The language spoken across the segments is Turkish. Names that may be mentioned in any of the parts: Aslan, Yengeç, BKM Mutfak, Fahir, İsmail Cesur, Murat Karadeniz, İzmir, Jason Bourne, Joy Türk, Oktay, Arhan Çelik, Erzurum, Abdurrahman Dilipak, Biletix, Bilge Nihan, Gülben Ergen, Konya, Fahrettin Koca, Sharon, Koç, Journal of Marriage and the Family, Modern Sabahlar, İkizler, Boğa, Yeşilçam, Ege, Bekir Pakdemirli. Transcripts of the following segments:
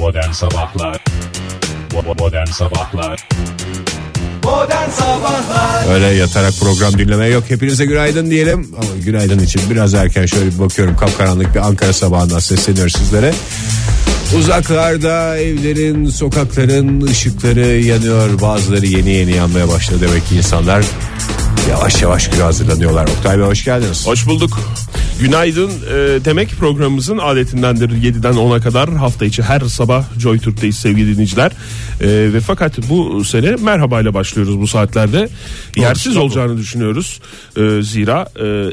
Modern Sabahlar. Modern Sabahlar. Modern Sabahlar. Öyle yatarak program dinlemeye yok. Hepinize günaydın diyelim. Ama günaydın için biraz erken, şöyle bir bakıyorum. Kapkaranlık bir Ankara sabahından sesleniyoruz sizlere. Uzaklarda evlerin, sokakların ışıkları yanıyor. Bazıları yeni yeni yanmaya başladı. Demek ki insanlar yavaş yavaş güne hazırlanıyorlar. Oktay Bey hoş geldiniz. Hoş bulduk. Günaydın demek programımızın adetindendir. 7'den 10'a kadar hafta içi her sabah Joy Türk'teyiz sevgili dinleyiciler. Ve fakat bu sene merhabayla başlıyoruz bu saatlerde. Yersiz olacağını düşünüyoruz. Zira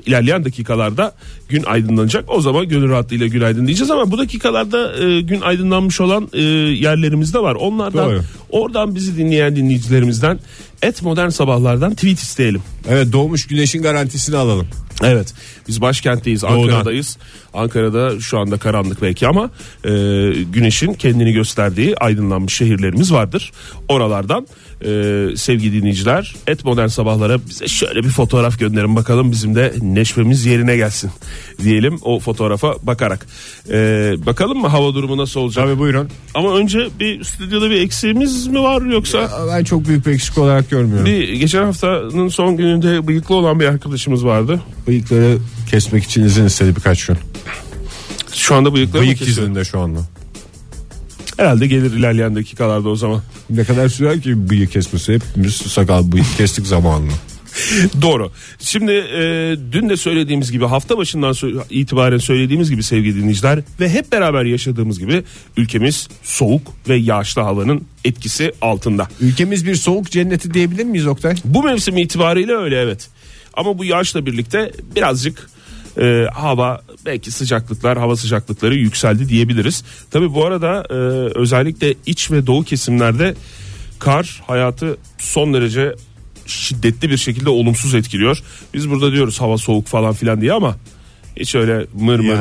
ilerleyen dakikalarda gün aydınlanacak. O zaman gönül rahatlığıyla günaydın diyeceğiz ama bu dakikalarda gün aydınlanmış olan yerlerimiz de var. Onlardan, doğru, oradan bizi dinleyen dinleyicilerimizden @modern sabahlardan tweet isteyelim. Evet, doğmuş güneşin garantisini alalım. Evet, biz başkentteyiz, Ankara'dayız. Ankara'da şu anda karanlık belki ama güneşin kendini gösterdiği aydınlanmış şehirlerimiz vardır. Oralardan sevgili dinleyiciler @modern sabahlara bize şöyle bir fotoğraf gönderin bakalım, bizim de neşvemiz yerine gelsin diyelim o fotoğrafa bakarak. Bakalım mı hava durumu nasıl olacak? Tabii, buyurun. Ama önce bir stüdyoda bir eksiğimiz mi var yoksa? Ya, ben çok büyük bir eksik olarak görmüyorum. Geçen haftanın son gününde bıyıklı olan bir arkadaşımız vardı. Bıyıkları kesmek için izin istedi birkaç gün. Şu anda bıyıkları mı kesiyor? Bıyık izinde şu anda. Herhalde gelir ilerleyen dakikalarda o zaman. Ne kadar sürer ki bıyık kesmesi? Hepimiz sakal bıyık kestik zamanla. Doğru. Şimdi dün de söylediğimiz gibi, hafta başından itibaren söylediğimiz gibi sevgili dinleyiciler ve hep beraber yaşadığımız gibi, ülkemiz soğuk ve yağışlı havanın etkisi altında. Ülkemiz bir soğuk cenneti diyebilir miyiz Oktay? Bu mevsim itibariyle öyle, evet. Ama bu yağışla birlikte birazcık hava, belki sıcaklıklar, hava sıcaklıkları yükseldi diyebiliriz. Tabii bu arada özellikle iç ve doğu kesimlerde kar hayatı son derece şiddetli bir şekilde olumsuz etkiliyor. Biz burada diyoruz hava soğuk falan filan diye ama hiç öyle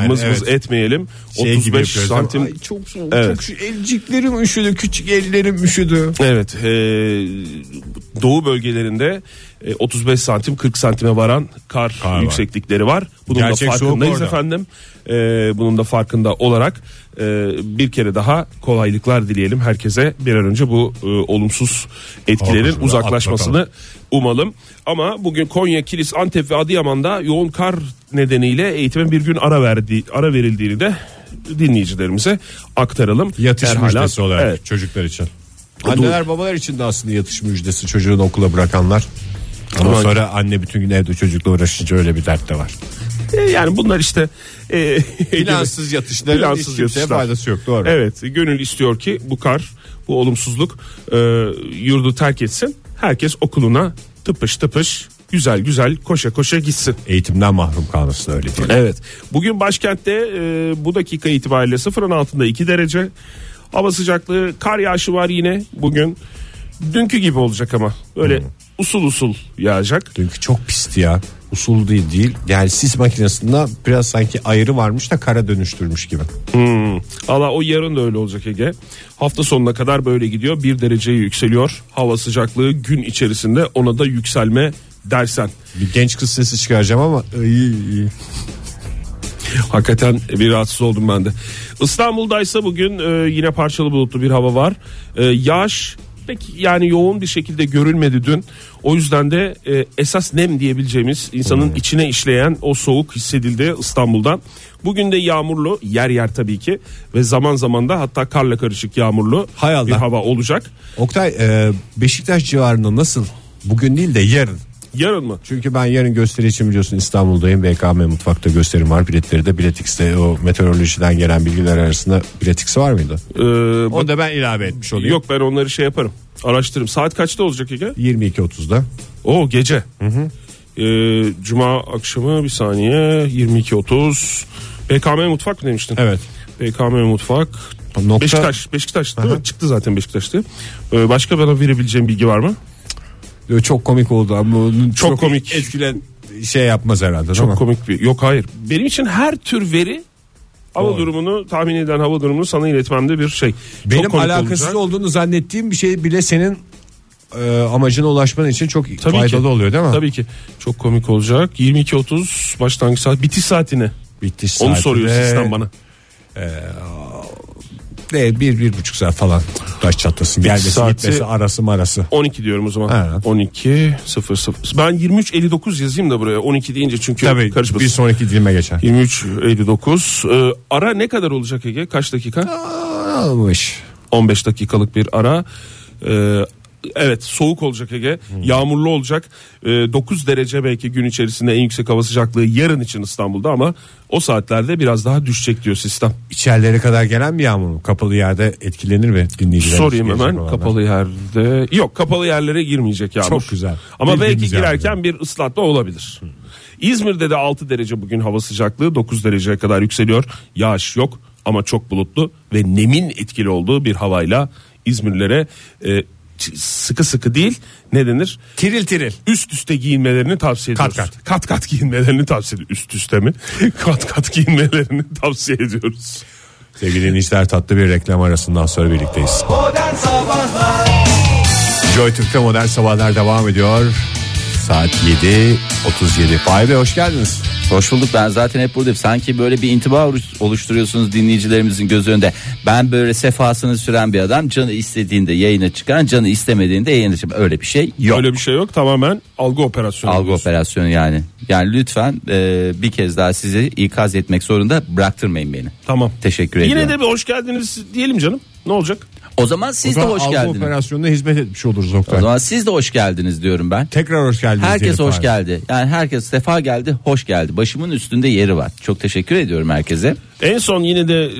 mız etmeyelim. 35 santim. Ay çok soğuk. Evet. Çok elciklerim üşüdü, küçük ellerim üşüdü. Evet. Doğu bölgelerinde 35 santim 40 santime varan kar yükseklikleri var. Bunun gerçek da farkındayız efendim. Bunun da farkında olarak bir kere daha kolaylıklar dileyelim herkese. Bir an önce bu olumsuz etkilerin uzaklaşmasını umalım. Ama bugün Konya, Kilis, Antep ve Adıyaman'da yoğun kar nedeniyle eğitime bir gün ara verildiğini de dinleyicilerimize aktaralım. Yatış müjdesi olarak, evet, çocuklar için. Anneler babalar için de aslında yatış müjdesi, çocuğunu okula bırakanlar. Ama sonra anne bütün gün evde çocukla uğraşınca öyle bir dert de var. Yani bunlar işte plansız yatışların plansız yatışlar, faydası yok, doğru. Evet, gönül istiyor ki bu kar, bu olumsuzluk yurdu terk etsin. Herkes okuluna tıpış tıpış, güzel güzel, koşa koşa gitsin. Eğitimden mahrum kalmasın, öyle değil. Evet. Bugün başkentte bu dakika itibariyle sıfırın altında 2 derece. Hava sıcaklığı, kar yağışı var yine bugün. Dünkü gibi olacak ama böyle usul usul yağacak. Dünkü çok pisti ya. Usul değil. Yani sis makinesinde biraz sanki ayrı varmış da kara dönüştürmüş gibi. Valla o yarın da öyle olacak Ege. Hafta sonuna kadar böyle gidiyor. 1 dereceye yükseliyor. Hava sıcaklığı gün içerisinde, ona da yükselme dersen. Bir genç kız sesi çıkaracağım ama... Hakikaten bir rahatsız oldum ben de. İstanbul'daysa bugün yine parçalı bulutlu bir hava var. Yağış pek yani yoğun bir şekilde görülmedi dün. O yüzden de esas nem diyebileceğimiz, insanın içine işleyen o soğuk hissedildi İstanbul'dan. Bugün de yağmurlu, yer yer tabii ki, ve zaman zaman da hatta karla karışık yağmurlu bir hava olacak. Oktay, Beşiktaş civarında nasıl? Bugün değil de yarın. Yarın mı? Çünkü ben yarın gösteri için biliyorsun İstanbul'dayım. BKM Mutfak'ta gösterim var. Biletleri de Biletix'te, o meteorolojiden gelen bilgiler arasında Biletix var mıydı? Onu da ben ilave etmiş olayım. Yok, ben onları şey yaparım, araştırırım. Saat kaçta olacak Ege? 22.30'da. O gece. Hı. Cuma akşamı, bir saniye, 22.30. BKM Mutfak mı demiştin? Evet. BKM Mutfak. Beşiktaş değil mi? Çıktı zaten Beşiktaş'tı. Başka bana verebileceğim bilgi var mı? Çok komik oldu ama çok komik etkilen şey yapmaz herhalde. Çok komik bir. Yok, hayır. Benim için her tür veri, hava durumunu tahmin eden hava durumunu sana iletmemde bir şey. Benim alakasız olduğunu zannettiğim bir şey bile senin amacına ulaşman için çok faydalı oluyor değil mi? Tabii ki. Çok komik olacak. 22.30 başlangıç saat, bitiş saatini. Onu soruyor sistem bana. 1-1,5 saat falan taş çatlasın. Gelmesi gitmesi arası marası. 12 diyorum o zaman. Ha. 12.00. Ben 23.59 yazayım da buraya. 12 deyince çünkü tabii, karışmasın. Bir sonraki dilime geçer. 23.59. Ara ne kadar olacak Ege? Kaç dakika? 15 dakikalık bir ara. Evet, soğuk olacak Ege, yağmurlu olacak. 9 derece belki gün içerisinde en yüksek hava sıcaklığı yarın için İstanbul'da, ama o saatlerde biraz daha düşecek diyor sistem. İçerilere kadar gelen bir yağmur mu? Kapalı yerde etkilenir mi dinleyiciler? Sorayım hemen. Olanlar. Kapalı yerde yok, kapalı yerlere girmeyecek yağmur. Çok güzel. Ama bildiğimiz belki girerken yağmur, bir ıslatma olabilir. İzmir'de de 6 derece bugün hava sıcaklığı, 9 dereceye kadar yükseliyor. Yağış yok ama çok bulutlu ve nemin etkili olduğu bir havayla İzmirlilere sıkı sıkı değil, ne denir? Tiril tiril. Üst üste giyinmelerini tavsiye ediyoruz. Kat kat giyinmelerini tavsiye ediyoruz. Üst üste mi? Kat kat giyinmelerini tavsiye ediyoruz. Sevgili dinleyiciler, tatlı bir reklam arasından sonra birlikteyiz. Modern Sabahlar. Joy Türk'te Modern Sabahlar devam ediyor. Saat 7.37. Fahir Bey hoş geldiniz. Hoş bulduk, ben zaten hep buradayım. Sanki böyle bir intiba oluşturuyorsunuz dinleyicilerimizin göz önünde. Ben böyle sefasını süren bir adam, canı istediğinde yayına çıkan, canı istemediğinde yayına çıkan, öyle bir şey yok. Öyle bir şey yok, tamamen algı operasyonu. Algı diyorsun. Operasyonu yani. Yani lütfen bir kez daha sizi ikaz etmek zorunda bıraktırmayın beni. Tamam. Teşekkür ederim. Yine de bir hoş geldiniz diyelim canım, ne olacak? O zaman siz de hoş geldiniz. Algı operasyonuna hizmet etmiş oluruz Oktay. O zaman siz de hoş geldiniz diyorum ben. Tekrar hoş geldiniz. Herkes hoş geldi. Yani herkes defa geldi, hoş geldi. Başımın üstünde yeri var. Çok teşekkür ediyorum herkese. En son yine de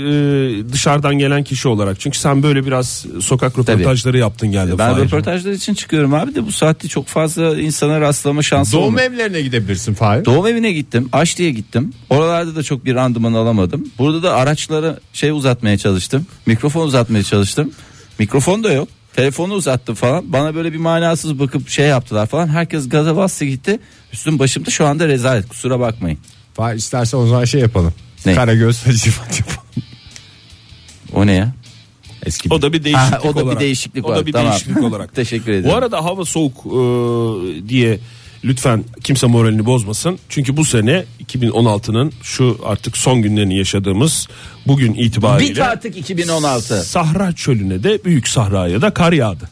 dışarıdan gelen kişi olarak. Çünkü sen böyle biraz sokak röportajları yaptın geldi. Ben röportajlar için çıkıyorum abi de bu saatte çok fazla insana rastlama şansı olmuyor. Doğum evlerine gidebilirsin Fahir. Doğum evine gittim. Aşti'ye gittim. Oralarda da çok bir randıman alamadım. Burada da araçlara uzatmaya çalıştım. Mikrofon uzatmaya çalıştım. Mikrofon da yok. Telefonu uzattım falan. Bana böyle bir manasız bakıp yaptılar falan. Herkes gaza bastı gitti. Üstüm başımda şu anda rezalet. Kusura bakmayın. Fahir istersen o zaman yapalım. Ne? Karagöz civat yapalım. O ne ya? Eski o da bir değişiklik olarak. O da bir değişiklik olarak. Teşekkür ederim. Bu arada hava soğuk diye lütfen kimse moralini bozmasın. Çünkü bu sene 2016'nın şu artık son günlerini yaşadığımız bugün itibariyle. Bit artık 2016. Sahra çölüne de, Büyük Sahra'ya da kar yağdı.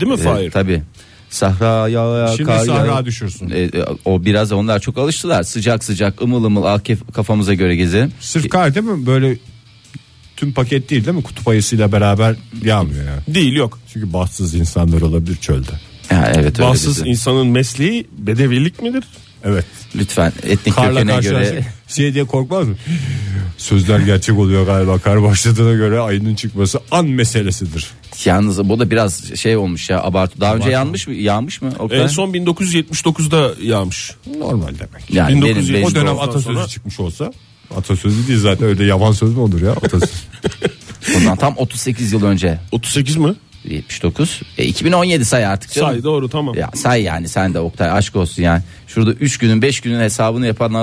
Değil mi Fahir? Tabii. Sahra'ya şimdi kar Sahra düşürsün. O biraz, onlar çok alıştılar. Sıcak sıcak, ımıl ımıl, kafamıza göre gezelim. Sırf kar değil mi? Böyle tüm paket değil mi? Kutup ayısıyla beraber yağmıyor yani. Değil, yok. Çünkü bahtsız insanlar olabilir çölde. Ha, evet, bahtsız insanın mesleği bedevilik midir? Evet. Lütfen etnik kökene göre. Diye korkmaz mı? Sözler gerçek oluyor galiba. Kar başladığına göre ayının çıkması an meselesidir. Yalnız bu da biraz olmuş ya, abartı. Daha önce yağmış mı? En son 1979'da yağmış. Normal demek. Yani 1979, o dönem atasözü sonra çıkmış olsa. Atasözü değil zaten, öyle yavan söz mü olur ya atasözü? Ondan tam 38 yıl önce. 38 mi? 79. 2017 say artık canım. Say, doğru, tamam. Ya, say yani, sen de Oktay, aşk olsun yani. Şurada 3 günün 5 günün hesabını yapan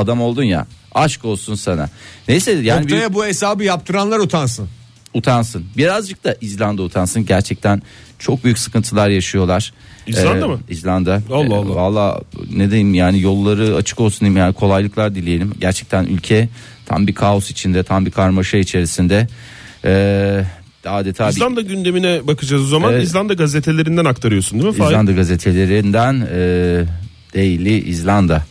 adam oldun ya. Aşk olsun sana. Neyse yani. Oktay'a bu hesabı yaptıranlar utansın. Utansın. Birazcık da İzlanda utansın. Gerçekten çok büyük sıkıntılar yaşıyorlar. İzlanda mı? İzlanda. Allah Allah. Valla ne diyeyim yani, yolları açık olsun diyeyim yani, kolaylıklar dileyelim. Gerçekten ülke tam bir kaos içinde, tam bir karmaşa içerisinde. Adeta İzlanda gündemine bakacağız o zaman. İzlanda gazetelerinden aktarıyorsun değil mi Fahir? İzlanda gazetelerinden Daily İzlanda.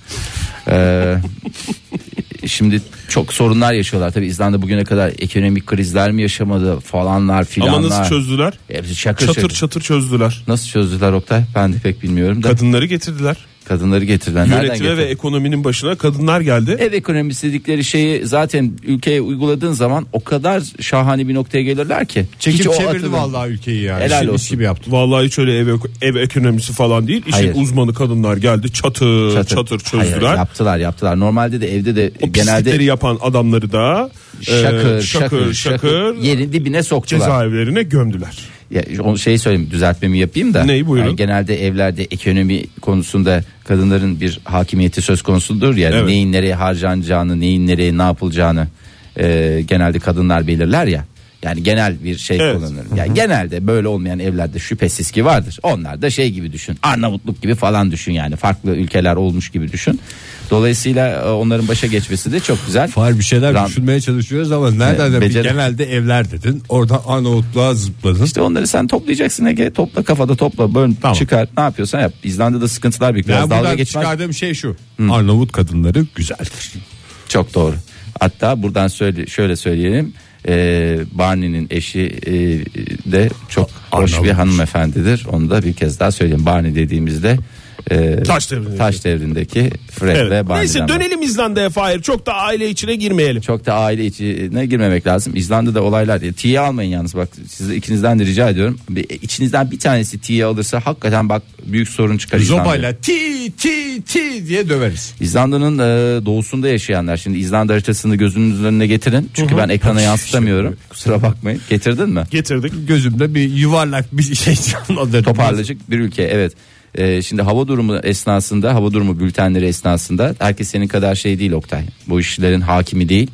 Şimdi çok sorunlar yaşıyorlar. Tabii İzlanda bugüne kadar ekonomik krizler mi yaşamadı falanlar filanlar. Ama nasıl çözdüler? Çatır çatır çözdüler. Nasıl çözdüler Oktay? Ben de pek bilmiyorum da. Kadınları getirdiler. Yönetime ve ekonominin başına kadınlar geldi. Ev ekonomisi dedikleri şeyi zaten ülkeye uyguladığın zaman o kadar şahane bir noktaya gelirler ki. Çekip çevirdi vallahi ülkeyi yani. Helal olsun. Vallahi hiç öyle ev ekonomisi falan değil. İşin uzmanı kadınlar geldi, çatır çözdüler. Hayır, yaptılar. Normalde de evde de o genelde yapan adamları da şakır yerin dibine soktular. Cezaevlerine gömdüler. Ya, söyleyeyim, düzeltmemi yapayım da. Neyi, buyurun? Yani genelde evlerde ekonomi konusunda kadınların bir hakimiyeti söz konusudur. Yani evet. Neyin nereye harcanacağını, neyin nereye ne yapılacağını genelde kadınlar belirler ya. Yani genel bir şey kullanırım. Yani genelde böyle olmayan evlerde şüphesiz ki vardır. Onlar da şey gibi düşün. Arnavutluk gibi falan düşün yani. Farklı ülkeler olmuş gibi düşün. Dolayısıyla onların başa geçmesi de çok güzel. Far bir şeyler düşünmeye çalışıyoruz ama nereden genelde evler dedin. Oradan Arnavutluğa zıpladın. İşte onları sen toplayacaksın Ege. Topla kafada topla. Bön, tamam. Çıkar. Ne yapıyorsan yap. İzlanda'da sıkıntılar büyük. Biraz dalga geçmez. Çıkardığım şey şu. Arnavut kadınları güzeldir. Çok doğru. Hatta buradan şöyle söyleyelim. Barney'nin eşi de çok hoş bir hanımefendidir. Onu da bir kez daha söyleyeyim. Barney dediğimizde taş devrindeki Fred ve Barney'den. Neyse dönelim İzlanda'ya Fahir. Çok da aile içine girmeyelim. Çok da aile içine girmemek lazım. İzlanda'da olaylar diye. T'ye almayın yalnız bak. Size ikinizden de rica ediyorum. İçinizden bir tanesi T'ye alırsa hakikaten bak büyük sorun çıkar İzlanda'da. Zopayla ti diye döveriz. İzlanda'nın doğusunda yaşayanlar. Şimdi İzlanda haritasını gözünüzün önüne getirin. Çünkü ben ekrana yansıtamıyorum. Kusura bakmayın. Getirdin mi? Getirdik. Gözümde bir yuvarlak bir şey canlandırdım. Toparlacık bir ülke evet. Şimdi hava durumu bültenleri esnasında herkes senin kadar şey değil Oktay. Bu işlerin hakimi değil.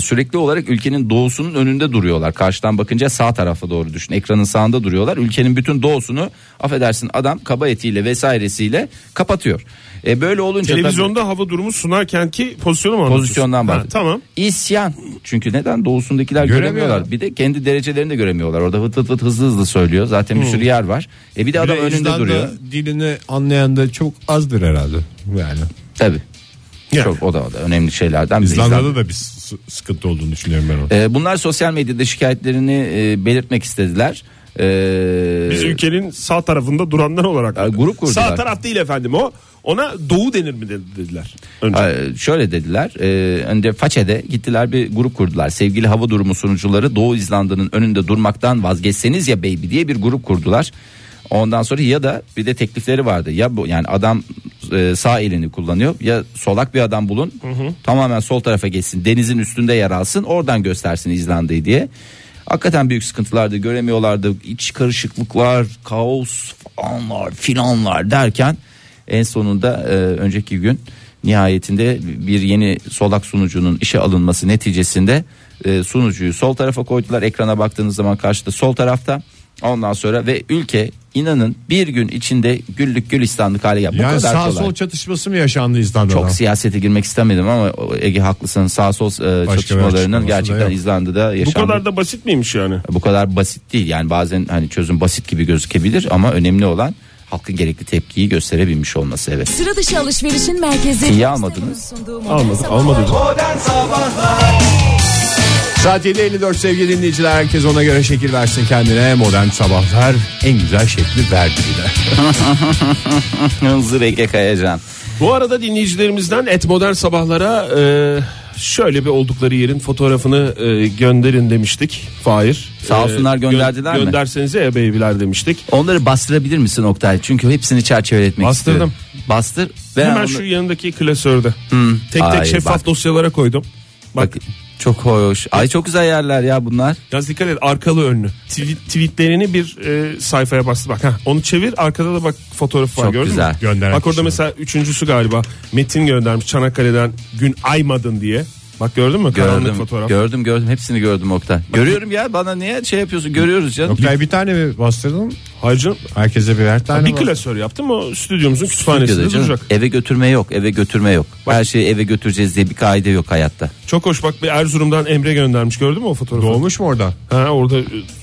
Sürekli olarak ülkenin doğusunun önünde duruyorlar. Karşıdan bakınca sağ tarafa doğru düşün. Ekranın sağında duruyorlar. Ülkenin bütün doğusunu affedersin adam kaba etiyle vesairesiyle kapatıyor. Böyle olunca televizyonda tabii, hava durumu sunarken ki pozisyonu mu anlatıyorsun? Pozisyondan bahsediyor. Tamam. İsyan. Çünkü neden? Doğusundakiler göremiyorlar. Bir de kendi derecelerini de göremiyorlar. Orada vıt hızlı söylüyor. Zaten bir sürü yer var. Bir de adam önünde duruyor. Dilini anlayan da çok azdır herhalde. Yani. Tabii. Çok, o da önemli şeylerden biri. İzlanda'da da bir sıkıntı olduğunu düşünüyorum ben. Bunlar sosyal medyada şikayetlerini belirtmek istediler. Biz ülkenin sağ tarafında duranlar olarak grup kurdular. Sağ taraf değil efendim o. Ona doğu denir mi dediler önce. Şöyle dediler. Önce Façe'de gittiler bir grup kurdular. Sevgili hava durumu sunucuları Doğu İzlanda'nın önünde durmaktan vazgeçseniz ya baby diye bir grup kurdular. Ondan sonra ya da bir de teklifleri vardı. Ya bu yani adam sağ elini kullanıyor. Ya solak bir adam bulun. Tamamen sol tarafa geçsin. Denizin üstünde yer alsın. Oradan göstersin İzlanda'yı diye. Hakikaten büyük sıkıntılardı. Göremiyorlardı. İç karışıklıklar, kaos falanlar filanlar derken en sonunda önceki gün nihayetinde bir yeni solak sunucunun işe alınması neticesinde sunucuyu sol tarafa koydular. Ekrana baktığınız zaman karşıda sol tarafta. Ondan sonra ve ülke inanın bir gün içinde güllük gülistanlık hale geldi. Yani sağ sol çatışması mı yaşandı İzlanda'da? Çok siyasete girmek istemedim ama Ege haklısın, sağ sol çatışmalarının gerçekten İzlanda'da yaşandı. Bu kadar da basit miymiş yani? Bu kadar basit değil yani bazen hani çözüm basit gibi gözükebilir ama önemli olan halkın gerekli tepkiyi gösterebilmiş olması evet. Sıra dışı alışverişin merkezi. İyi almadınız. Almadım. Modern Sabahlar. Saat 7.54 sevgili dinleyiciler, herkes ona göre şekil versin kendine. Modern Sabahlar en güzel şekli verdi bile. Hızır Ege Kayacan. Bu arada dinleyicilerimizden Modern Sabahlara şöyle bir oldukları yerin fotoğrafını gönderin demiştik. Fahir. Sağ olsunlar gönderdiler mi? Göndersenize beybiler demiştik. Onları bastırabilir misin Oktay? Çünkü hepsini çerçeveletmek istiyorum. Bastır. Hemen şu yanındaki klasörde. Tek şeffaf dosyalara koydum. Bak. Çok hoş. Ay çok güzel yerler ya bunlar. Biraz dikkat et arkalı önlü. Tweetlerini bir sayfaya bastı bak. Onu çevir arkada da bak fotoğraf var çok gördün güzel. Mü? Gönderen bak orada mesela üçüncüsü galiba. Metin göndermiş Çanakkale'den gün aymadın diye. Bak gördün mü? Karanlık fotoğraf. Gördüm hepsini gördüm Oktay. Bak, görüyorum ya bana niye şey yapıyorsun görüyoruz canım. Oktay bir tane mi bastırdın? Hayır herkese birer tane. Bir klasör yaptım o stüdyomuzun kütüphanesinde duracak. Eve götürme yok. Bak, her şeyi eve götüreceğiz diye bir kaide yok hayatta. Çok hoş bak bir Erzurum'dan Emre göndermiş gördün mü o fotoğrafı? Doğmuş mu orada? Orada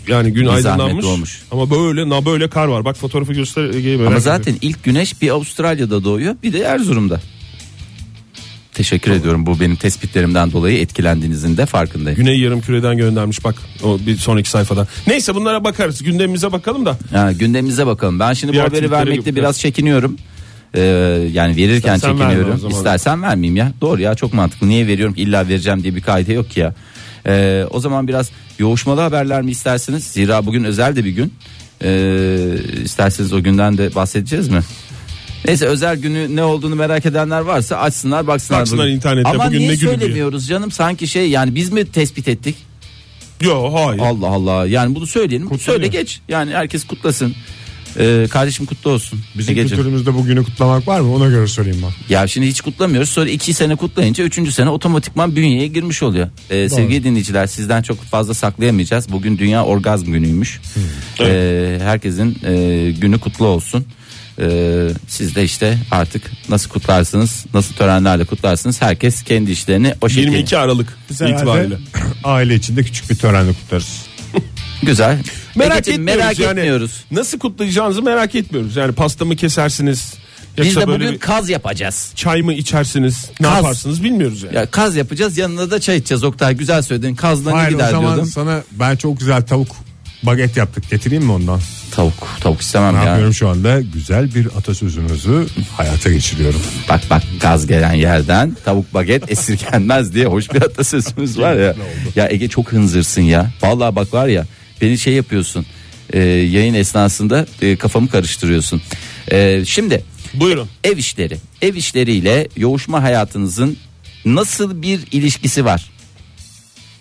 yani gün aydınlanmış doğmuş. Ama böyle kar var bak fotoğrafı göster. Ama zaten ilk güneş bir Avustralya'da doğuyor bir de Erzurum'da. Teşekkür ediyorum bu benim tespitlerimden dolayı etkilendiğinizin de farkındayım. Güney Yarımküre'den göndermiş bak o bir sonraki sayfada. Neyse bunlara bakarız gündemimize bakalım da. Gündemimize bakalım ben şimdi bu haberi vermekte biraz çekiniyorum. Yani verirken İstersen çekiniyorum. İstersen vermeyeyim ya doğru ya çok mantıklı niye veriyorum illa vereceğim diye bir kaide yok ki ya. O zaman biraz yoğuşmalı haberler mi istersiniz? Zira bugün özel de bir gün. İsterseniz o günden de bahsedeceğiz mi? Neyse özel günü ne olduğunu merak edenler varsa açsınlar baksınlar internette. Ama bugün niye söylemiyoruz diye. Canım sanki şey yani biz mi tespit ettik? Yok hayır. Allah Allah yani bunu söyleyelim. Söyle geç yani herkes kutlasın. Kardeşim kutlu olsun. Bizim kültürümüzde bugünü kutlamak var mı? Ona göre sorayım ben. Ya şimdi hiç kutlamıyoruz. Sonra 2 sene kutlayınca 3. sene otomatikman bünyeye girmiş oluyor. Sevgili dinleyiciler, sizden çok fazla saklayamayacağız. Bugün Dünya Orgazm Günü'ymüş. Herkesin günü kutlu olsun. Siz de işte artık nasıl kutlarsınız, nasıl törenlerle kutlarsınız, herkes kendi işlerini o şekilde. 22 Aralık itibariyle aile içinde küçük bir törenle kutlarız. Güzel. Merak etmiyoruz. Nasıl kutlayacağınızı merak etmiyoruz. Yani pasta mı kesersiniz? Biz de bugün kaz yapacağız. Çay mı içersiniz? Kaz. Ne yaparsınız bilmiyoruz yani. Ya kaz yapacağız, yanına da çay içeceğiz. Oktay güzel söyledin. Kazdan ne gider diyordum. Hayır, o zaman sana ben çok güzel tavuk baget yaptık. Getireyim mi ondan? Tavuk istemem ya. Ne yapıyorum şu anda? Güzel bir atasözümüzü hayata geçiriyorum. Bak gaz gelen yerden tavuk baget esirgenmez diye hoş bir atasözümüz var ya. Ya Ege çok hınzırsın ya. Vallahi bak var ya, beni şey yapıyorsun. Yayın esnasında kafamı karıştırıyorsun. Şimdi buyurun. Ev işleriyle yoğuşma hayatınızın nasıl bir ilişkisi var?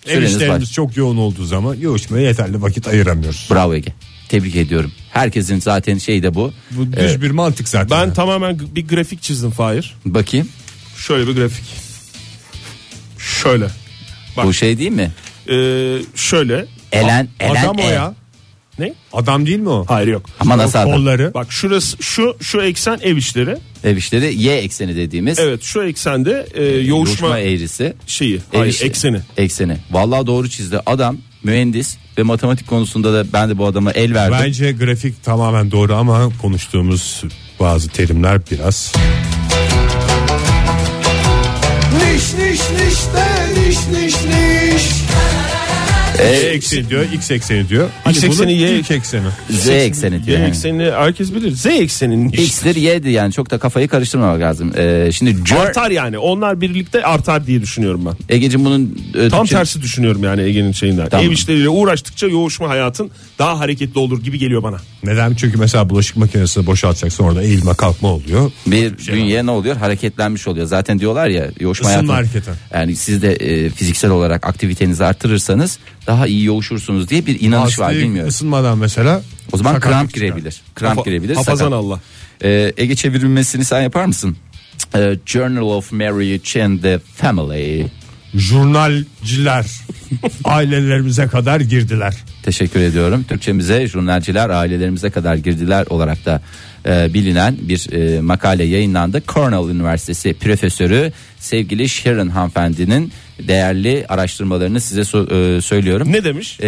Ev işlerimiz çok yoğun olduğu zaman yoğuşmaya yeterli vakit ayıramıyoruz. Bravo Ege. Tebrik ediyorum. Herkesin zaten şeyi de bu. Bu düz bir mantık zaten. Ben tamamen bir grafik çizdim Fahir. Bakayım. Şöyle bir grafik. Şöyle. Bak. Bu şey değil mi? Şöyle. Elen. Adam o ya. Ne? Adam değil mi o? Hayır, yok. Ama nasıl adam? Kolları. Bak şurası, şu eksen ev işleri. Ev işleri Y ekseni dediğimiz. Evet, şu eksende yoğuşma eğrisi şeyi. Hayır, ekseni. Vallahi doğru çizdi. Adam mühendis ve matematik konusunda da ben de bu adama el verdim. Bence grafik tamamen doğru ama konuştuğumuz bazı terimler biraz. Niş niş niş de niş niş niş. Y ekseni diyor, X ekseni diyor. X ekseni, Y ekseni. Z ekseni diyor. Y ekseni herkes bilir. Z ekseninin X'dir, Y'dir yani, çok da kafayı karıştırmamak lazım. Şimdi artar yani. Onlar birlikte artar diye düşünüyorum ben. Egeciğim bunun tam tersi düşünüyorum yani Ege'nin şeyinden. Tamam. Ev işleriyle uğraştıkça yoğuşma hayatın daha hareketli olur gibi geliyor bana. Neden? Çünkü mesela bulaşık makinesini boşaltacaksın, orada eğilme kalkma oluyor. Bir bünye ne oluyor? Hareketlenmiş oluyor. Zaten diyorlar ya yoğuşma hareketi. Yani siz de fiziksel olarak aktivitenizi artırırsanız daha iyi yoğuşursunuz diye bir inanış hastayı var, bilmiyorum. Isınmadan mesela o zaman kramp girebilir. Hafazan Allah. Ege çevirmesini sen yapar mısın? Journal of Marriage and the Family. Jurnalciler ailelerimize kadar girdiler. Teşekkür ediyorum. Türkçemize jurnalciler ailelerimize kadar girdiler olarak da bilinen bir makale yayınlandı. Cornell Üniversitesi profesörü sevgili Sharon hanımefendinin değerli araştırmalarını size söylüyorum. Ne demiş?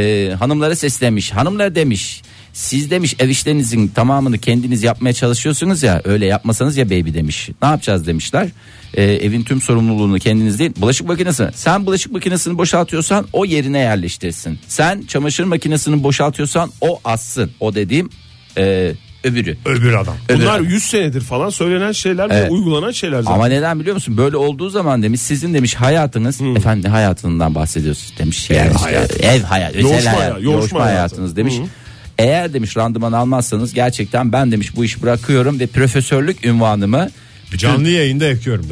Hanımlara seslenmiş. Hanımlar demiş, siz demiş ev işlerinizin tamamını kendiniz yapmaya çalışıyorsunuz ya, öyle yapmasanız ya baby demiş. Ne yapacağız demişler. Evin tüm sorumluluğunu kendiniz değil. Bulaşık makinesi. Sen bulaşık makinesini boşaltıyorsan o yerine yerleştirsin. Sen çamaşır makinesini boşaltıyorsan o assın. O dediğim öbürü. Öbür adam. Bunlar 100 senedir falan söylenen şeyler ve uygulanan şeyler zaten. Ama neden biliyor musun? Böyle olduğu zaman demiş sizin demiş hayatınız, efendim hayatından bahsediyorsunuz demiş. Yoğuşma hayatınız demiş. Eğer demiş randıman almazsanız gerçekten ben demiş bu işi bırakıyorum ve profesörlük unvanımı canlı yayında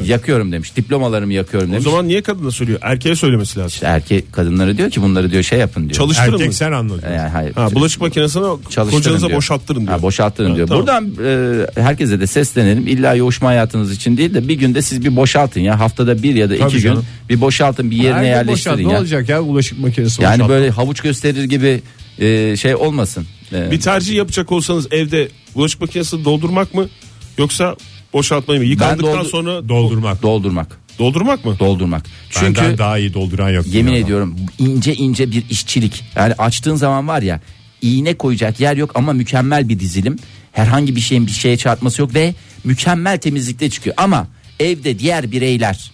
yakıyorum demiş. Diplomalarımı yakıyorum demiş. O zaman niye kadına söylüyor? Erkeğe söylemesi lazım. İşte erkek kadınlara diyor ki bunları diyor şey yapın diyor. Çalıştırın. Erkek mı? Sen anladın. Hayır. Bulaşık makinesini kocanıza diyor. Boşalttırın diyor. Boşalttırın diyor. Tamam. Buradan herkese de seslenelim. İlla yoğuşma hayatınız için değil de bir günde siz bir boşaltın ya. Haftada bir ya da 2 gün bir boşaltın, bir yerine yerleştirin ya. Ne olacak ya bulaşık makinesi? Yani böyle havuç gösterir gibi şey olmasın. Bir tercih yapacak olsanız evde bulaşık makinesini doldurmak mı yoksa boşaltmayı mı? Yıkandıktan sonra doldurmak mı? Doldurmak. Çünkü benden daha iyi dolduran yok. Yemin ediyorum ince bir işçilik. Yani açtığın zaman var ya, iğne koyacak yer yok ama mükemmel bir dizilim. Herhangi bir şeyin bir şeye çarpması yok ve mükemmel temizlikte çıkıyor. Ama evde diğer bireyler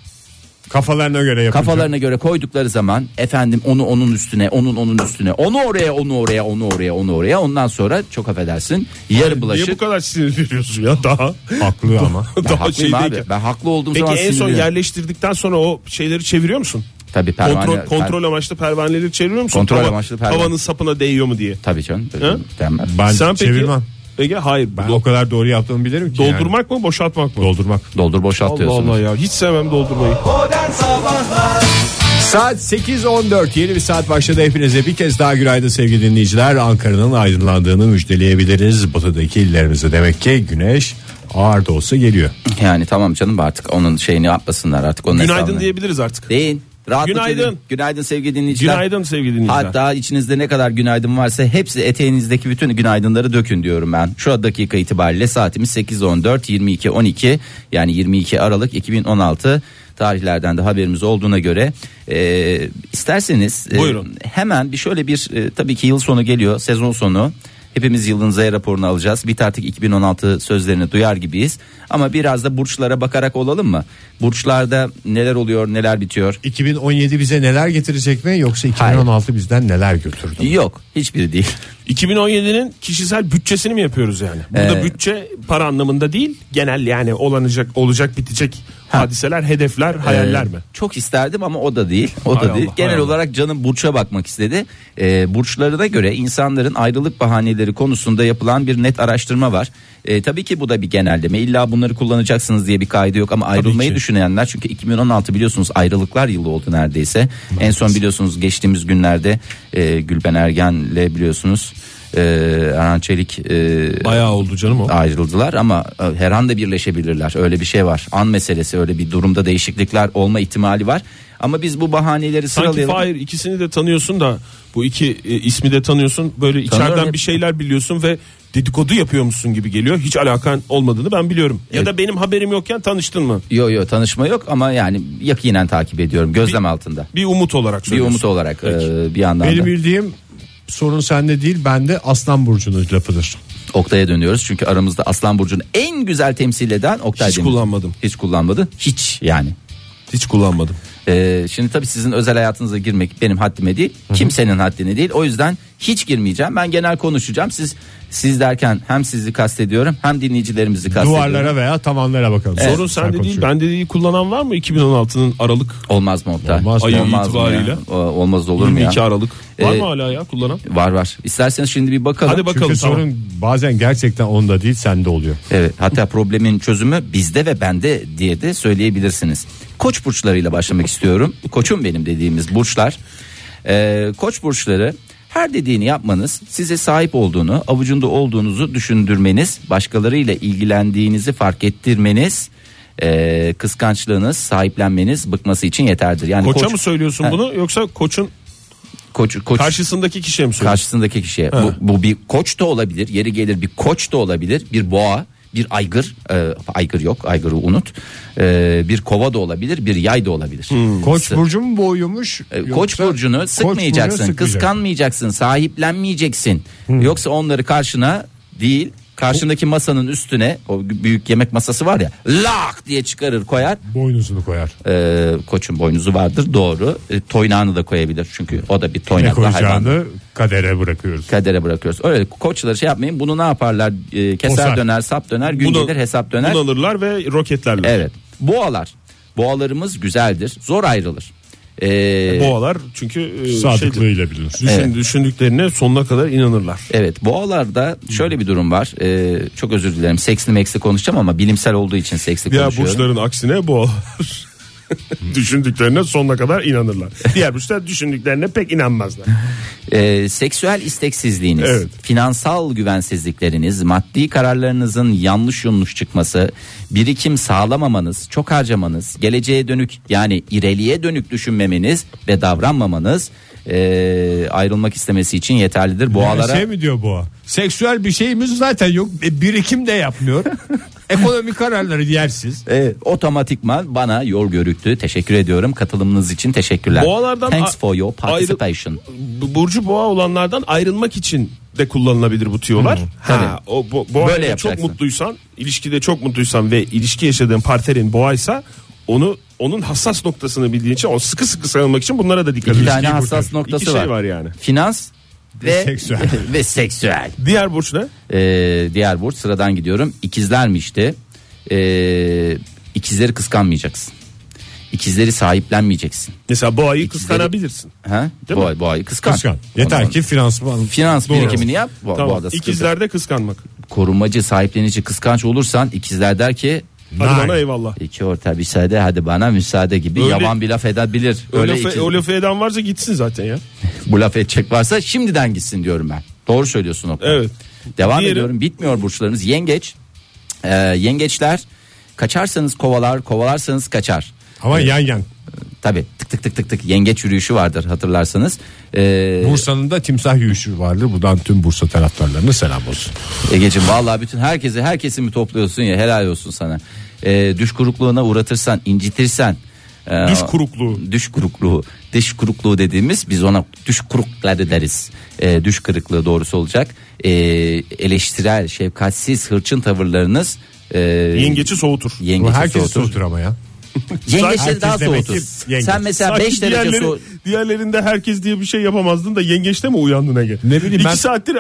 kafalarına göre koydukları zaman efendim onu onun üstüne, onun onun üstüne, onu oraya ondan sonra çok affedersin yarı bulaşık. Niye bu kadar sinirleniyorsun ya? Daha haklı ama. Daha şey değil ki. Ben haklı olduğum zaman sinirleniyorum. Peki en son yerleştirdikten sonra o şeyleri çeviriyor musun? Tabii kontrol amaçlı pervaneleri çeviriyor musun? Kontrol amaçlı pervane. Tavanın sapına değiyor mu diye. Tabii canım. Ben çevirmem. Ege hayır, ben o kadar doğru yaptığımı bilirim ki. Doldurmak mı boşaltmak mı? Doldurmak. Doldur boşalt diyorsunuz. Allah ya hiç sevmem doldurmayı. Saat 8.14, yeni bir saat başladı. Hepinize bir kez daha günaydın sevgili dinleyiciler. Ankara'nın aydınlandığını müjdeleyebiliriz. Batıdaki illerimize demek ki güneş ağır da olsa geliyor. Yani tamam canım, artık onun şeyini yapmasınlar artık. Onun günaydın hesabını diyebiliriz artık. Değil. Günaydın. Günaydın sevgili dinleyiciler. Günaydın sevgili dinleyiciler. Hatta içinizde ne kadar günaydın varsa hepsi, eteğinizdeki bütün günaydınları dökün diyorum ben. Şu dakika itibariyle saatimiz 8.14, 22.12 yani 22 Aralık 2016 tarihlerden de haberimiz olduğuna göre isterseniz hemen bir şöyle bir tabii ki yıl sonu geliyor, sezon sonu. Hepimiz yılın Z raporunu alacağız. Bit artık 2016 sözlerini duyar gibiyiz. Ama biraz da burçlara bakarak olalım mı? Burçlarda neler oluyor, neler bitiyor? 2017 bize neler getirecek mi? Yoksa 2016 hayır, bizden neler götürdü mü? Yok, hiçbiri değil. 2017'nin kişisel bütçesini mi yapıyoruz yani? Burada bütçe para anlamında değil, genel yani olacak bitecek hadiseler, hedefler, hayaller mi? Çok isterdim ama o da değil. O da değil. Genel olarak canım burça bakmak istedi. Burçlarına göre insanların ayrılık bahaneleri konusunda yapılan bir net araştırma var. Tabii ki bu da bir genelleme. İlla bunları kullanacaksınız diye bir kaydı yok ama ayrılmayı düşünenler, çünkü 2016 biliyorsunuz ayrılıklar yılı oldu neredeyse. Maalesef. En son biliyorsunuz geçtiğimiz günlerde Gülben Ergen'le biliyorsunuz Arhan Çelik bayağı oldu canım o. Ayrıldılar ama her anda birleşebilirler. Öyle bir şey var. An meselesi, öyle bir durumda değişiklikler olma ihtimali var. Ama biz bu bahaneleri sıralayalım. Sanki Fahir ikisini de tanıyorsun da bu iki ismi de tanıyorsun. Böyle içeriden bir şeyler biliyorsun ve dedikodu yapıyormuşsun gibi geliyor. Hiç alakan olmadığını ben biliyorum. Ya da benim haberim yokken tanıştın mı? Yok tanışma yok ama yani yakinen takip ediyorum. Gözlem altında. Bir umut olarak söylüyorsun. Bir umut olarak bir yandan benim da. Benim bildiğim sorun sende değil, bende Aslan burcunun lafıdır. Oktay'a dönüyoruz çünkü aramızda Aslan burcunu en güzel temsil eden Oktay. Hiç kullanmadım. Hiç kullanmadı. Hiç yani. Hiç kullanmadım. Şimdi tabii sizin özel hayatınıza girmek benim haddime değil. Hı-hı. Kimsenin haddine değil. O yüzden hiç girmeyeceğim. Ben genel konuşacağım. Siz derken hem sizi kastediyorum hem dinleyicilerimizi kastediyorum. Duvarlara veya tavanlara bakalım. Evet. Sorun sende değil, bende değil. Kullanan var mı 2016'nın Aralık? Olmaz mı Oktay? Olmaz itibariyle. Olmaz olur mu ya? 22 Aralık. Var mı hala ya kullanan? Var. İsterseniz şimdi bir bakalım. Hadi bakalım. Çünkü sorun bazen gerçekten onda değil, sende oluyor. Evet. Hatta problemin çözümü bizde ve bende diye de söyleyebilirsiniz. Koç burçlarıyla başlamak istiyorum. Koçum benim dediğimiz burçlar. Koç burçları, her dediğini yapmanız, size sahip olduğunu, avucunda olduğunuzu düşündürmeniz, başkalarıyla ilgilendiğinizi fark ettirmeniz, kıskançlığınız, sahiplenmeniz bıkması için yeterlidir. Yani Koç'a mı söylüyorsun bunu yoksa Koç'un karşısındaki kişiye mi söylüyorsun? Karşısındaki kişiye. Bu bir koç da olabilir, yeri gelir bir koç da olabilir, bir boğa, bir aygır, aygır yok, aygırı unut, bir kova da olabilir, bir yay da olabilir. Koç burcu mu boğuyormuş? Koç burcunu sıkmayacaksın, kıskanmayacaksın, sahiplenmeyeceksin. Yoksa onları karşına değil, karşındaki masanın üstüne, o büyük yemek masası var ya, lak diye çıkarır koyar. Boynuzunu koyar. Koçun boynuzu vardır, doğru. Toynağını da koyabilir çünkü o da bir toynaklı hayvan. Ne koyacağını kadere bırakıyoruz. Öyle koçları şey yapmayın, bunu ne yaparlar? Keser döner, sap döner, gün gelir hesap döner. Bunalırlar ve roketlerler. Evet. Boğalarımız güzeldir, zor ayrılır. Boğalar çünkü sadıklığıyla bilinir. Düşündüklerine sonuna kadar inanırlar. Evet, boğalarda şöyle bir durum var. Çok özür dilerim, seksli meksli konuşacağım ama bilimsel olduğu için seksli konuşuyorum. Diğer burçların aksine boğalar düşündüklerine sonuna kadar inanırlar. Diğer burçlar düşündüklerine pek inanmazlar. Seksüel isteksizliğiniz, finansal güvensizlikleriniz, maddi kararlarınızın yanlış çıkması, birikim sağlamamanız, çok harcamanız, geleceğe dönük yani ileriye dönük düşünmemeniz ve davranmamanız ayrılmak istemesi için yeterlidir. Boğalara şey mi diyor boğa? Seksüel bir şeyimiz zaten yok, birikim de yapmıyor. Ekonomik kararları yersiz. Otomatikman bana yol görüktü. Teşekkür ediyorum. Katılımınız için teşekkürler. Boğalardan thanks for your participation. Burcu boğa olanlardan ayrılmak için de kullanılabilir bu tiyolar. Boğayla çok mutluysan, ilişkide çok mutluysan ve ilişki yaşadığın partnerin boğaysa onun hassas noktasını bildiğin için, o sıkı sarılmak için bunlara da dikkat edin. İki tane hassas noktası var. İki şey var yani. Finans ve seksüel. Diğer burç ne? Diğer burç, sıradan gidiyorum. İkizlermişti. İkizleri kıskanmayacaksın. İkizleri sahiplenmeyeceksin. Mesela boğayı kıskanabilirsin. Boğayı kıskan. Yeter ki finans birikimini yap. Tamam. İkizlerde kıskanmak. Korumacı, sahiplenici, kıskanç olursan ikizler der ki Hadi nine. Bana eyvallah. İki orta müsaade, hadi bana müsaade gibi öyle, yaban bir laf edebilir. O lafı eden varsa gitsin zaten ya. Bu laf edecek varsa şimdiden gitsin diyorum ben. Doğru söylüyorsun Oktay. Evet. Devam ediyorum. Bitmiyor burçlarımız. Yengeç. Yengeçler kaçarsanız kovalar, kovalarsanız kaçar. Ama yan yan. Tabii tık tık yengeç yürüyüşü vardır hatırlarsanız. Bursa'nın da timsah yürüyüşü vardır. Buradan tüm Bursa taraftarlarına selam olsun. Egeciğim vallahi bütün herkesi mi topluyorsun ya, helal olsun sana. Düş kurukluğuna uğratırsan, incitirsen. Düş kurukluğu dediğimiz, biz ona düş kurukları deriz. Düş kırıklığı doğrusu olacak. Eleştirel, şefkatsiz, hırçın tavırlarınız yengeci soğutur. Herkesi soğutur ama ya. Yengeçleri daha soğutur. Sen mesela 5 derece soğuk. Diğerlerinde herkes diye bir şey yapamazdın da yengeçte mi uyandın Ege? Ne bileyim, 2 saattir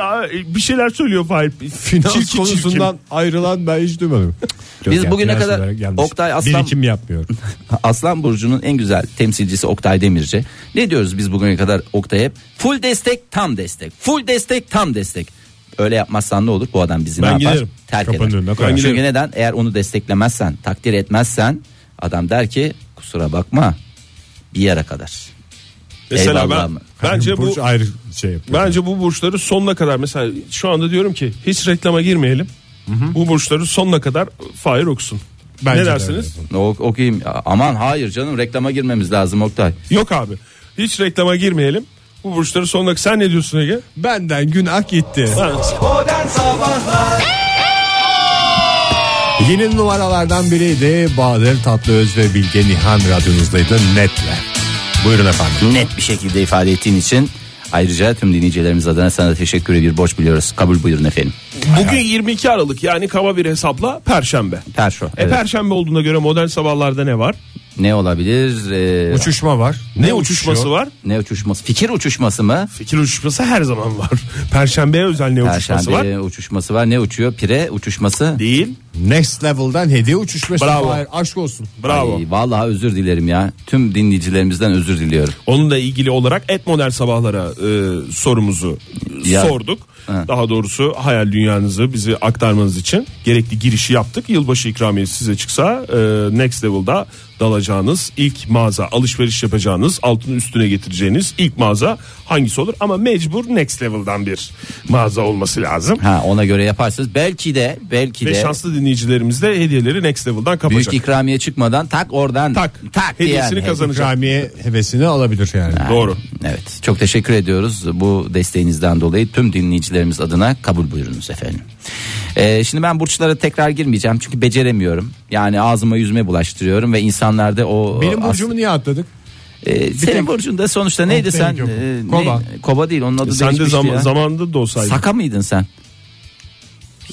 bir şeyler söylüyor Fahir. Finans konusundan ayrılan ben hiç duymadım. Biz bugüne kadar Oktay Aslan birikim yapmıyor. Aslan burcunun en güzel temsilcisi Oktay Demirci. Ne diyoruz biz bugüne kadar Oktay hep? Full destek, tam destek. Full destek, tam destek. Öyle yapmazsan ne olur? Bu adam bizi ne yapar? Terk eder. Çünkü neden? Eğer onu desteklemezsen, takdir etmezsen adam der ki kusura bakma bir yere kadar. Mesela bence bu ayrı şey yapıyor. Bence bu burçları sonuna kadar, mesela şu anda diyorum ki hiç reklama girmeyelim. Hı-hı. Bu burçları sonuna kadar Fahir okusun. Bence ne dersiniz? Okuyayım. Aman hayır canım, reklama girmemiz lazım Oktay. Yok abi, hiç reklama girmeyelim. Bu burçları sonuna kadar. Sen ne diyorsun Ege? Benden günah gitti. Modern Sabahlar. Yeni numaralardan biriydi. Bahadır Tatlıöz ve Bilge Nihan radyonuzdaydı netle. Buyurun efendim. Net bir şekilde ifade ettiğin için ayrıca tüm dinleyicilerimiz adına sana teşekkür ediyoruz. Borç biliyoruz. Kabul buyurun efendim. Bugün 22 Aralık yani kaba bir hesapla Perşembe. Evet. Perşembe olduğuna göre modern sabahlarda ne var? Ne olabilir? Uçuşma var. Ne uçuşması var? Ne uçuşması? Fikir uçuşması mı? Fikir uçuşması her zaman var. Perşembeye özel ne uçuşması var? Perşembe uçuşması var. Ne uçuyor? Pire uçuşması? Değil. Next Level'dan hediye uçuşması. Bravo. Var. Aşk olsun. Bravo. Ay, vallahi özür dilerim ya. Tüm dinleyicilerimizden özür diliyorum. Onunla ilgili olarak modern sabahlara sorumuzu sorduk. Ha. Daha doğrusu hayal dünyanızı bizi aktarmanız için gerekli girişi yaptık. Yılbaşı ikramiyesi size çıksa Next Level'da dalacağınız ilk mağaza, alışveriş yapacağınız, altını üstüne getireceğiniz ilk mağaza hangisi olur? Ama mecbur Next Level'dan bir mağaza olması lazım. Ha, ona göre yaparsınız. Belki de şanslı dinleyicilerimiz de hediyeleri Next Level'dan kapacak. Büyük ikramiye çıkmadan tak oradan tak hediyesini yani kazanacak. İkramiye hevesini alabilir yani. Ha, doğru. Evet. Çok teşekkür ediyoruz bu desteğinizden dolayı. Tüm dinleyicilerimiz adına kabul buyurunuz efendim. Şimdi ben burçlara tekrar girmeyeceğim çünkü beceremiyorum. Yani ağzıma yüzüme bulaştırıyorum ve insanlarda o... Benim burcumu niye atladık? Senin burcunda sonuçta neydi sen? Kova. Kova değil, onun adı değişmişti ya. Sen de zamanında da olsaydın. Saka mıydın sen?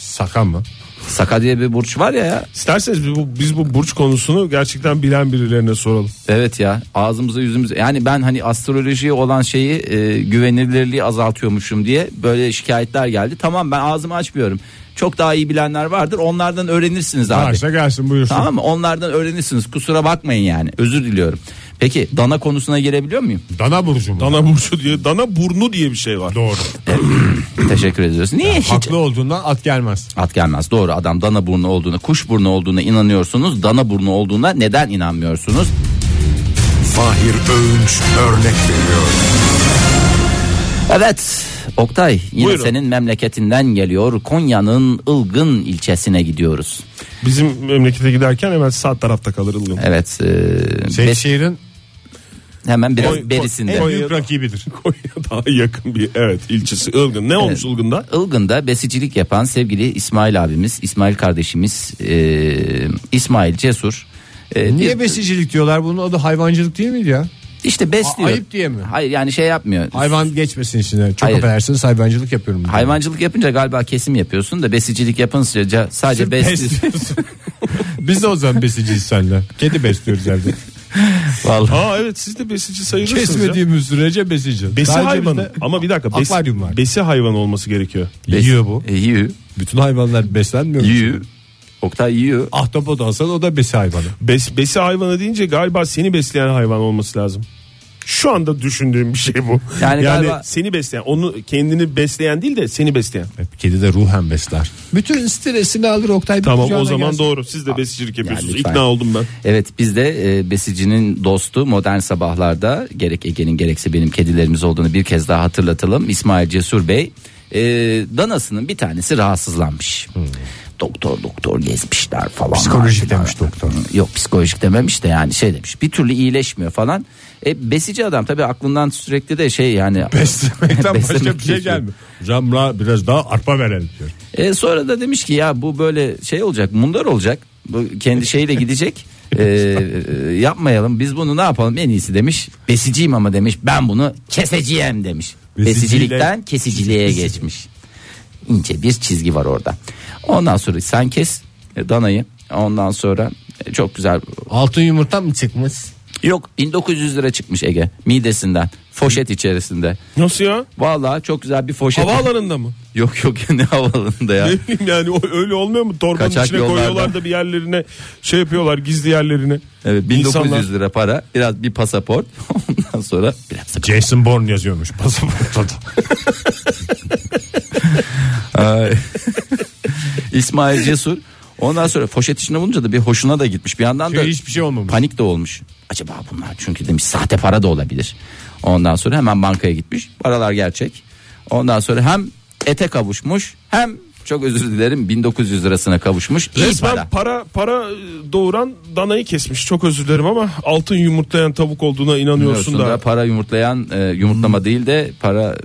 Saka mı? Saka diye bir burç var ya. İsterseniz biz bu burç konusunu gerçekten bilen birilerine soralım. Evet ya, ağzımıza yüzümüze. Yani ben hani astrolojiye olan şeyi güvenilirliği azaltıyormuşum diye böyle şikayetler geldi. Tamam, ben ağzımı açmıyorum. Çok daha iyi bilenler vardır. Onlardan öğrenirsiniz abi. Varsa gelsin buyursun. Tamam mı? Onlardan öğrenirsiniz. Kusura bakmayın yani. Özür diliyorum. Peki dana konusuna girebiliyor muyum? Dana burcu mu? Dana burcu diye, dana burnu diye bir şey var. Doğru. Teşekkür ediyoruz. Niye yani hiç? Haklı olduğundan at gelmez. At gelmez. Doğru, adam dana burnu olduğuna, kuş burnu olduğuna inanıyorsunuz. Dana burnu olduğuna neden inanmıyorsunuz? Fahir Öğünç örnek veriyor. Evet. Oktay yine buyurun. Senin memleketinden geliyor. Konya'nın Ilgın ilçesine gidiyoruz. Bizim memlekete giderken hemen sağ tarafta kalır Ilgın. Evet. Şehrin hemen biraz berisinde. En büyük rakibidir. Konya daha yakın bir ilçesi Ilgın. Ne olmuş Ilgın'da? Ilgın'da besicilik yapan sevgili İsmail abimiz, İsmail kardeşimiz İsmail Cesur. Niye besicilik diyorlar? Bunun adı hayvancılık değil miydi ya? İşte besliyor. Ayıp diye mi? Hayır yani şey yapmıyor. Hayvan geçmesin içine. Çok affedersiniz, hayvancılık yapıyorum. Hayvancılık yapınca galiba kesim yapıyorsun da besicilik yapınca sadece besliyorsun. Biz de o zaman besiciyiz seninle. Kedi besliyoruz herhalde. Vallahi. Evet, siz de besici sayılırsınız. Kesmediğimiz sürece besici. Besi hayvanı. Ama bir dakika. Akvaryum var. Besi hayvan olması gerekiyor. Yiyor bu. Yiyor. Bütün hayvanlar beslenmiyor. Yiyor. Oktay yiyor. Ahtapot alsan o da besi hayvanı. Besi hayvanı deyince galiba seni besleyen hayvan olması lazım. şu anda düşündüğüm bir şey bu. Yani galiba... seni besleyen, onu kendini besleyen değil de seni besleyen. Hep kedi de ruhen besler. Bütün stresini alır Oktay. Tamam o zaman gelsin. Doğru. Siz de besicilik yapıyorsunuz. İkna oldum ben. Evet biz de besicinin dostu Modern Sabahlar'da gerek Ege'nin gerekse benim kedilerimiz olduğunu bir kez daha hatırlatalım. İsmail Cesur Bey danasının bir tanesi rahatsızlanmış. Doktor gezmişler falan. Psikolojik demiş doktor. Yok psikolojik dememiş de yani şey demiş. Bir türlü iyileşmiyor falan. Besici adam tabii aklından sürekli de şey yani. Beslemekten başka bir şey gelmiyor. Camla biraz daha arpa verelim diyor. Sonra da demiş ki ya bu böyle şey olacak, mundar olacak. Bu kendi şeyle gidecek. Yapmayalım biz bunu, ne yapalım en iyisi demiş. Besiciyim ama demiş ben bunu keseceğim demiş. Besicilikten kesiciliğe geçmiş. İnce bir çizgi var orada. Ondan sonra sen kes danayı. Ondan sonra çok güzel. Altın yumurta mı çıkmış? Yok 1900 lira çıkmış Ege midesinden. Foşet içerisinde. Nasıl ya? Vallahi çok güzel bir foşet. Havaalanında mı? Yok ne havaalanında ya. Ne bileyim yani öyle olmuyor mu? Torbanın kaçak içine yollardan koyuyorlar da bir yerlerine şey yapıyorlar, gizli yerlerine. Evet 1900 İnsanlar... lira para, biraz bir pasaport. Ondan sonra biraz da... Jason Bourne yazıyormuş pasaportta da. İsmail Cesur. Ondan sonra foşet içine bulunca da bir hoşuna da gitmiş. Bir yandan da hiçbir şey olmamış. Panik de olmuş. Acaba bunlar çünkü demiş sahte para da olabilir. Ondan sonra hemen bankaya gitmiş. Paralar gerçek. Ondan sonra hem ete kavuşmuş hem çok özür dilerim 1900 lirasına kavuşmuş. Resmen para doğuran danayı kesmiş. Çok özür dilerim ama altın yumurtlayan tavuk olduğuna inanıyorsun da. Para yumurtlayan yumurtlama değil de para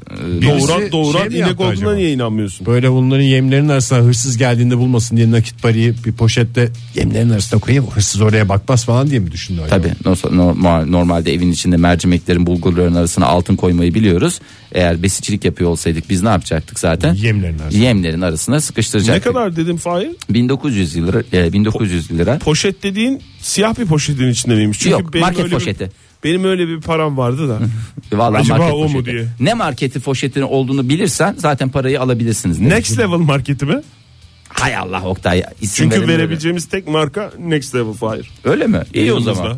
doğuran şey inek olduğuna niye inanmıyorsun? Böyle bunların yemlerin arasına hırsız geldiğinde bulmasın diye nakit parayı bir poşette yemlerin arasına koyayım, hırsız oraya bakmaz falan diye mi düşündü acaba? Tabii normalde evin içinde mercimeklerin bulgurların arasına altın koymayı biliyoruz. Eğer besicilik yapıyor olsaydık biz ne yapacaktık zaten? Yemlerin arasına sıkıştıracaktık. Ne kadar dedim Fahir? 1900 lira. Poşet dediğin siyah bir poşetin içinde miymiş? Çünkü yok, market poşeti. Benim öyle bir param vardı da. Vallahi acaba o mu diye. Ne marketi poşetinin olduğunu bilirsen zaten parayı alabilirsiniz. Next Level marketi mi? Hay Allah Oktay. Çünkü verebileceğimiz tek marka Next Level Fahir. Öyle mi? İyi o zaman.